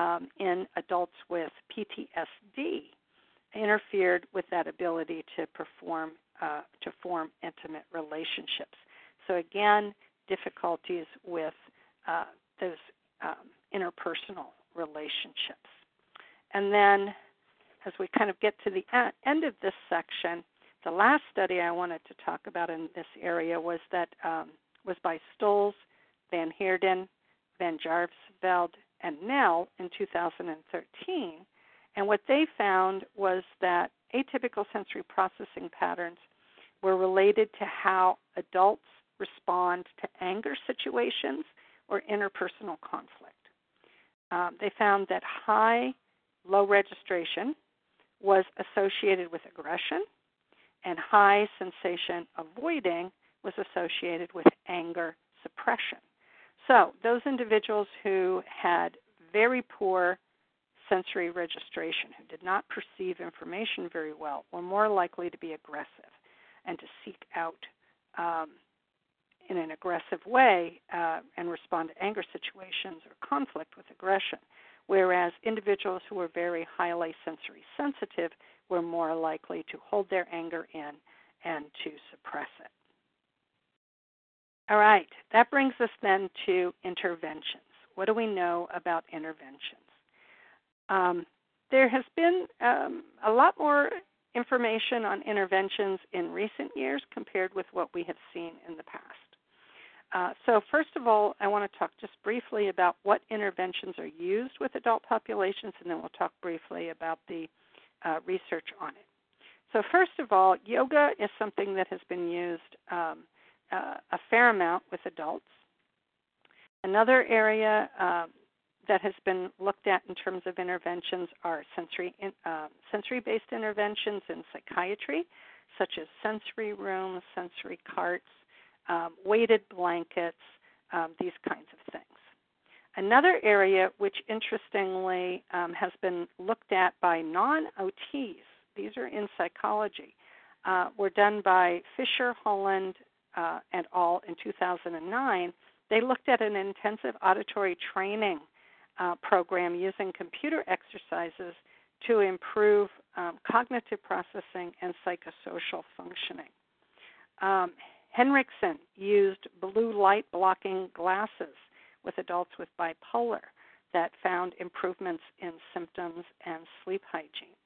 um, in adults with P T S D interfered with that ability to perform uh, to form intimate relationships. So again, difficulties with uh, those um, interpersonal relationships. And then, as we kind of get to the end of this section, The last study I wanted to talk about in this area was that um, was by Stolz, Van Heerden, Van Jarvsveld, and Nell in two thousand thirteen. And what they found was that atypical sensory processing patterns were related to how adults respond to anger situations or interpersonal conflict. Um, they found that high, low registration was associated with aggression, and high sensation avoiding was associated with anger suppression. So those individuals who had very poor sensory registration, who did not perceive information very well, were more likely to be aggressive and to seek out um, in an aggressive way uh, and respond to anger situations or conflict with aggression, whereas individuals who were very highly sensory sensitive were more likely to hold their anger in and to suppress it. All right, that brings us then to interventions. What do we know about interventions? Um, there has been um, a lot more information on interventions in recent years compared with what we have seen in the past. Uh, so first of all, I want to talk just briefly about what interventions are used with adult populations, and then we'll talk briefly about the uh, research on it. So first of all, yoga is something that has been used um, uh, a fair amount with adults. Another area uh, that has been looked at in terms of interventions are sensory, uh, sensory-based interventions in psychiatry, such as sensory rooms, sensory carts, Um, weighted blankets, um, these kinds of things. Another area which interestingly um, has been looked at by non O Ts, these are in psychology, uh, were done by Fisher, Holland, uh, et al. In two thousand nine. They looked at an intensive auditory training uh, program using computer exercises to improve um, cognitive processing and psychosocial functioning. Um, Henriksen used blue light blocking glasses with adults with bipolar that found improvements in symptoms and sleep hygiene.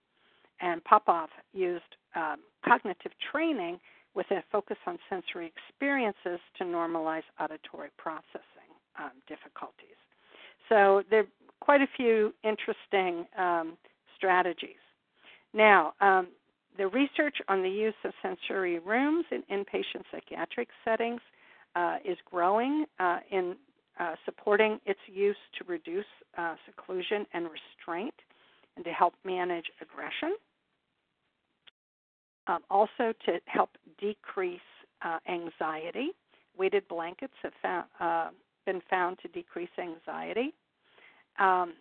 And Popov used um, cognitive training with a focus on sensory experiences to normalize auditory processing um, difficulties. So there are quite a few interesting um, strategies. Now, um, the research on the use of sensory rooms in inpatient psychiatric settings uh, is growing uh, in uh, supporting its use to reduce uh, seclusion and restraint and to help manage aggression, um, also to help decrease uh, anxiety. Weighted blankets have found, uh, been found to decrease anxiety. Um,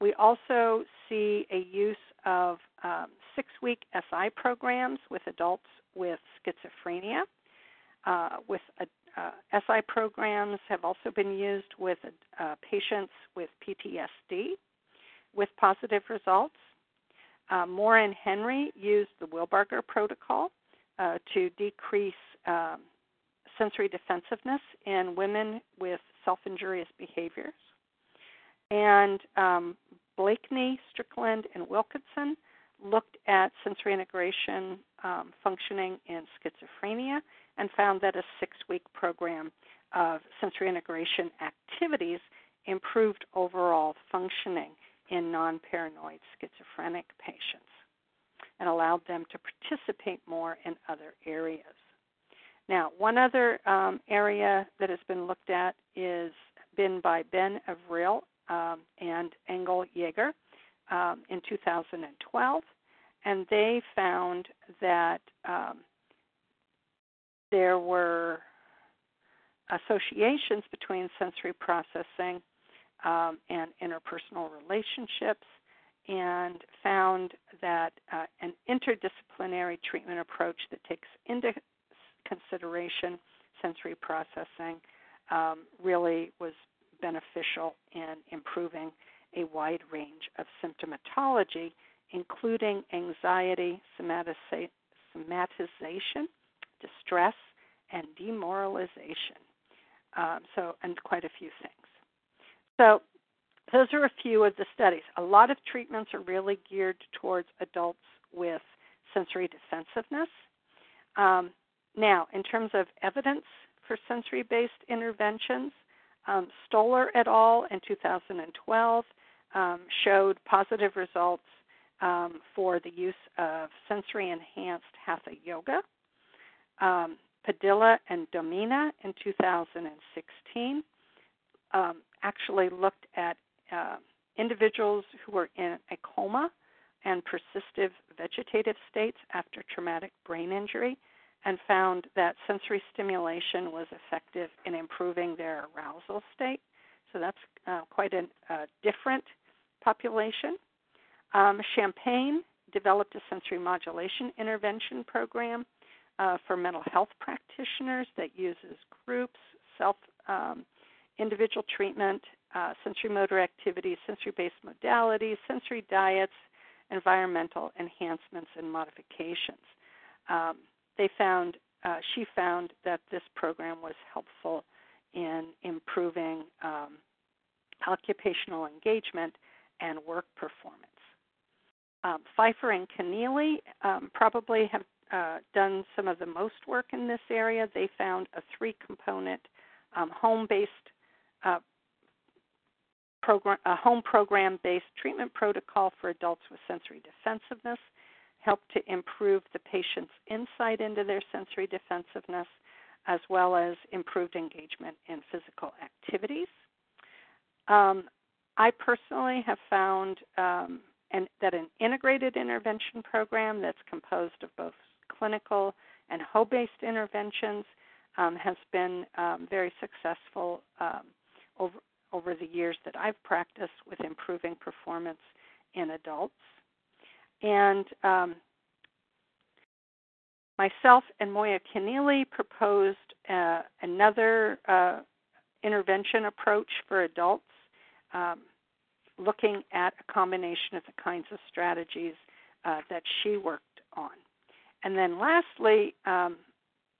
we also see a use of um, six-week S I programs with adults with schizophrenia. Uh, with uh, uh, S I programs have also been used with uh, patients with P T S D with positive results. Uh, Moore and Henry used the Wilbarger protocol uh, to decrease um, sensory defensiveness in women with self-injurious behaviors. And um, Blakeney, Strickland, and Wilkinson looked at sensory integration um, functioning in schizophrenia and found that a six-week program of sensory integration activities improved overall functioning in non-paranoid schizophrenic patients and allowed them to participate more in other areas. Now, one other um, area that has been looked at is been by Ben Averill Um, and Engel Yeager um, in two thousand twelve, and they found that um, there were associations between sensory processing um, and interpersonal relationships, and found that uh, an interdisciplinary treatment approach that takes into consideration sensory processing um, really was beneficial in improving a wide range of symptomatology, including anxiety, somatisa- somatization, distress, and demoralization. Um, so, and quite a few things. So those are a few of the studies. A lot of treatments are really geared towards adults with sensory defensiveness Um, now, in terms of evidence for sensory-based interventions, um, Stoller et al. In two thousand twelve um, showed positive results um, for the use of sensory-enhanced hatha yoga. Um, Padilla and Domina in two thousand sixteen um, actually looked at uh, individuals who were in a coma and persistive vegetative states after traumatic brain injury and found that sensory stimulation was effective in improving their arousal state. So that's uh, quite a uh, different population. Um, Champagne developed a sensory modulation intervention program Uh, for mental health practitioners that uses groups, self, um, individual treatment, uh, sensory motor activities, sensory-based modalities, sensory diets, environmental enhancements and modifications. Um, they found, uh, she found that this program was helpful in improving um, occupational engagement and work performance. Um, Pfeiffer and Kinnealey um, probably have Uh, done some of the most work in this area. They found a three-component um, home-based uh, program, a home program-based treatment protocol for adults with sensory defensiveness helped to improve the patient's insight into their sensory defensiveness, as well as improved engagement in physical activities. Um, I personally have found um, an, that an integrated intervention program that's composed of both clinical and home-based interventions um, has been um, very successful um, over, over the years that I've practiced with improving performance in adults. And um, myself and Moya Kinnealey proposed uh, another uh, intervention approach for adults, um, looking at a combination of the kinds of strategies uh, that she worked on. And then lastly, um,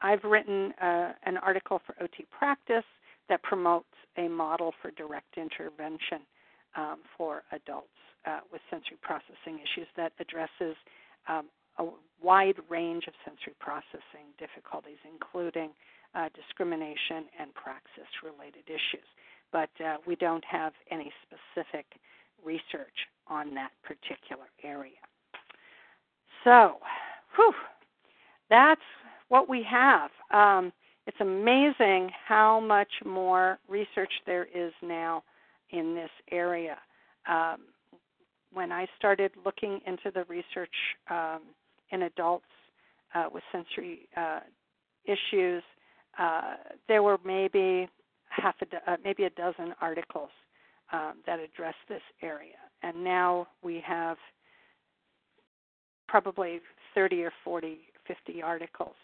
I've written uh, an article for O T Practice that promotes a model for direct intervention um, for adults uh, with sensory processing issues that addresses um, a wide range of sensory processing difficulties, including uh, discrimination and praxis-related issues. But uh, we don't have any specific research on that particular area. So, whew. That's what we have. Um, it's amazing how much more research there is now in this area. Um, when I started looking into the research um, in adults uh, with sensory uh, issues, uh, there were maybe half a do- uh, maybe a dozen articles um, that addressed this area, and now we have probably thirty or forty, fifty articles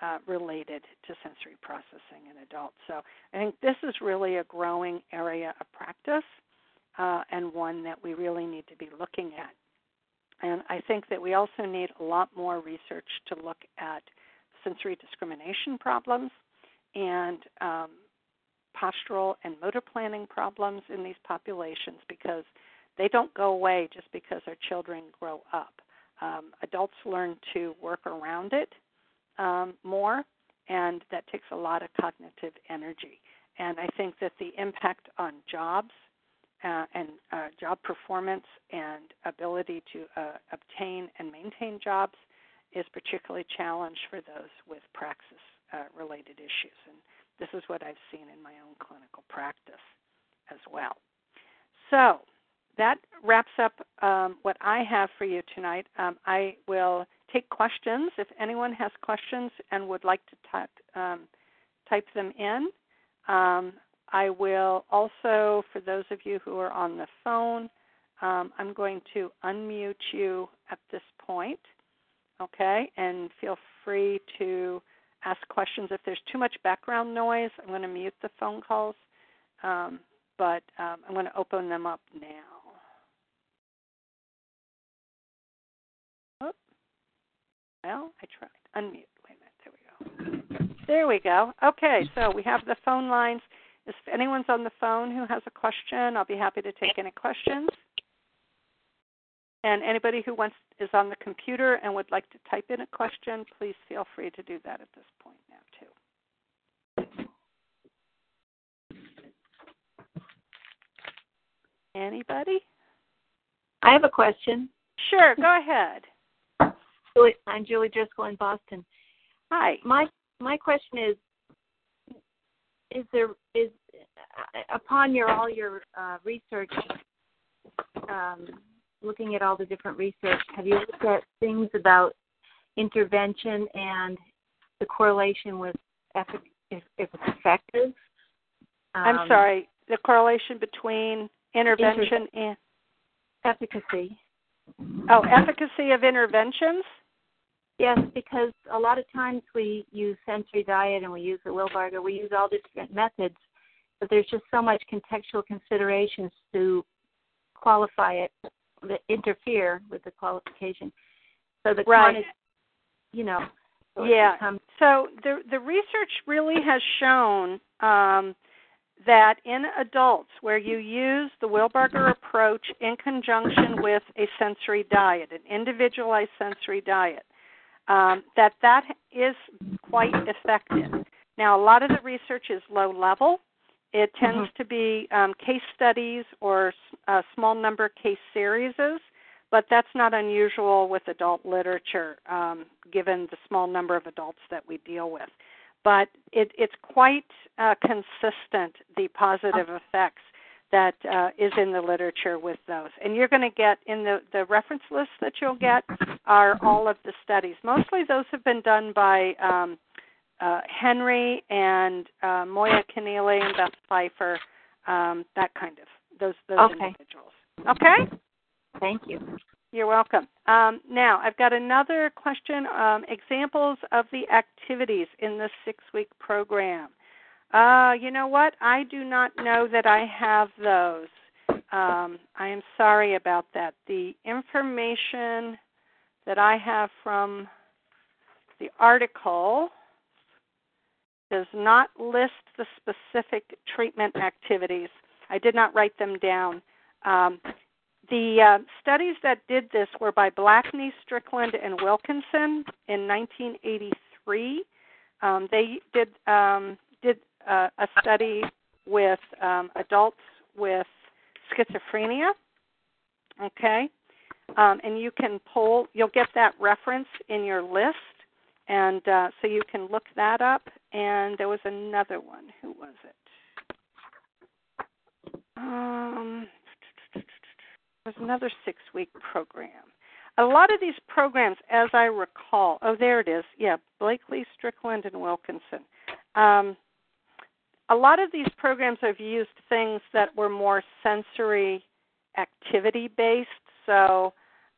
uh, related to sensory processing in adults. So I think this is really a growing area of practice uh, and one that we really need to be looking at. And I think that we also need a lot more research to look at sensory discrimination problems and um, postural and motor planning problems in these populations, because they don't go away just because our children grow up. Um, adults learn to work around it um, more, and that takes a lot of cognitive energy. And I think that the impact on jobs uh, and uh, job performance and ability to uh, obtain and maintain jobs is particularly challenged for those with praxis-related uh, issues. And this is what I've seen in my own clinical practice as well. So, that wraps up um, what I have for you tonight. Um, I will take questions. If anyone has questions and would like to type, um, type them in, um, I will also, for those of you who are on the phone, um, I'm going to unmute you at this point, okay? And feel free to ask questions. If there's too much background noise, I'm going to mute the phone calls, um, but um, I'm going to open them up now. Well, I tried. Unmute. Wait a minute. There we go. There we go. Okay, so we have the phone lines. If anyone's on the phone who has a question, I'll be happy to take any questions. And anybody who wants is on the computer and would like to type in a question, please feel free to do that at this point now, too. Anybody? I have a question. Sure, go ahead. I'm Julie Driscoll in Boston. Hi. My my question is, is there is upon your all your uh, research, um, looking at all the different research, have you looked at things about intervention and the correlation with effic- if, if it's effective? Um, I'm sorry, the correlation between intervention inter- and efficacy. Oh, efficacy of interventions? Yes, because a lot of times we use sensory diet and we use the Wilbarger, we use all different methods, but there's just so much contextual considerations to qualify it, that interfere with the qualification. So the right. con is, you know. So yeah, becomes- so the, the research really has shown um, that in adults where you use the Wilbarger approach in conjunction with a sensory diet, an individualized sensory diet, um, that that is quite effective. Now, a lot of the research is low level. It tends mm-hmm. to be um, case studies or a small number of case series, but that's not unusual with adult literature, um, given the small number of adults that we deal with. But it, it's quite uh, consistent, the positive effects that uh, is in the literature with those. And you're going to get in the, the reference list that you'll get are all of the studies. Mostly those have been done by um, uh, Henry and uh, Moya Kinnealey and Beth Pfeiffer, um, that kind of, those, those okay. individuals. Okay? Thank you. You're welcome. Um, now, I've got another question, um, examples of the activities in this six-week program. Uh, you know what? I do not know that I have those. Um, I am sorry about that. The information that I have from the article does not list the specific treatment activities. I did not write them down. Um The uh, studies that did this were by Blackney, Strickland, and Wilkinson in nineteen eighty-three. Um, they did um, did uh, a study with um, adults with schizophrenia. Okay, um, and you can pull. You'll get that reference in your list, and uh, so you can look that up. And there was another one. Who was it? Um. was another six-week program. A lot of these programs, as I recall, oh, there it is, yeah, Blakely, Strickland, and Wilkinson. Um, a lot of these programs have used things that were more sensory activity-based, so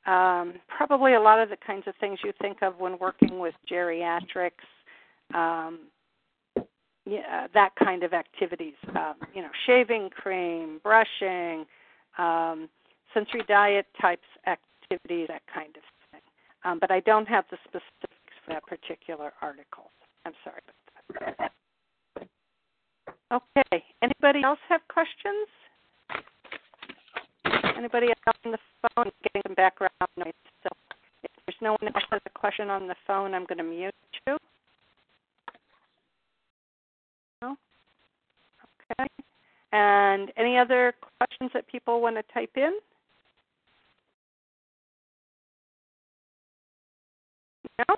um, probably a lot of the kinds of things you think of when working with geriatrics, um, yeah, that kind of activities, um, you know, shaving cream, brushing, um, sensory diet types activities, that kind of thing. Um, but I don't have the specifics for that particular article. I'm sorry about that. Okay. Anybody else have questions? Anybody else on the phone? Getting some background noise. So if there's no one else has a question on the phone, I'm going to mute you. No? Okay. And any other questions that people want to type in? No?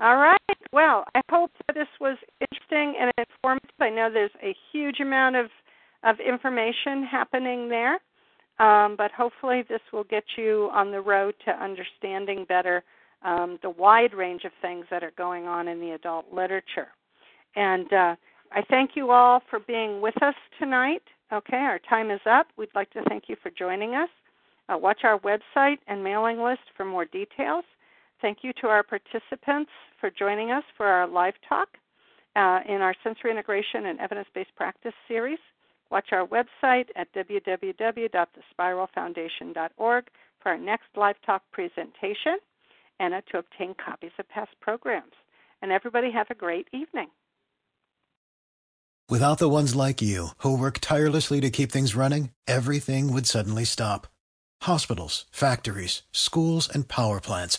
All right. Well, I hope that this was interesting and informative. I know there's a huge amount of, of information happening there, um, but hopefully this will get you on the road to understanding better um, the wide range of things that are going on in the adult literature. And uh, I thank you all for being with us tonight. Okay, our time is up. We'd like to thank you for joining us. Uh, watch our website and mailing list for more details. Thank you to our participants for joining us for our live talk uh, in our Sensory Integration and Evidence-Based Practice series. Watch our website at w w w dot the spiral foundation dot org for our next live talk presentation and uh, to obtain copies of past programs. And everybody have a great evening. Without the ones like you, who work tirelessly to keep things running, everything would suddenly stop. Hospitals, factories, schools, and power plants,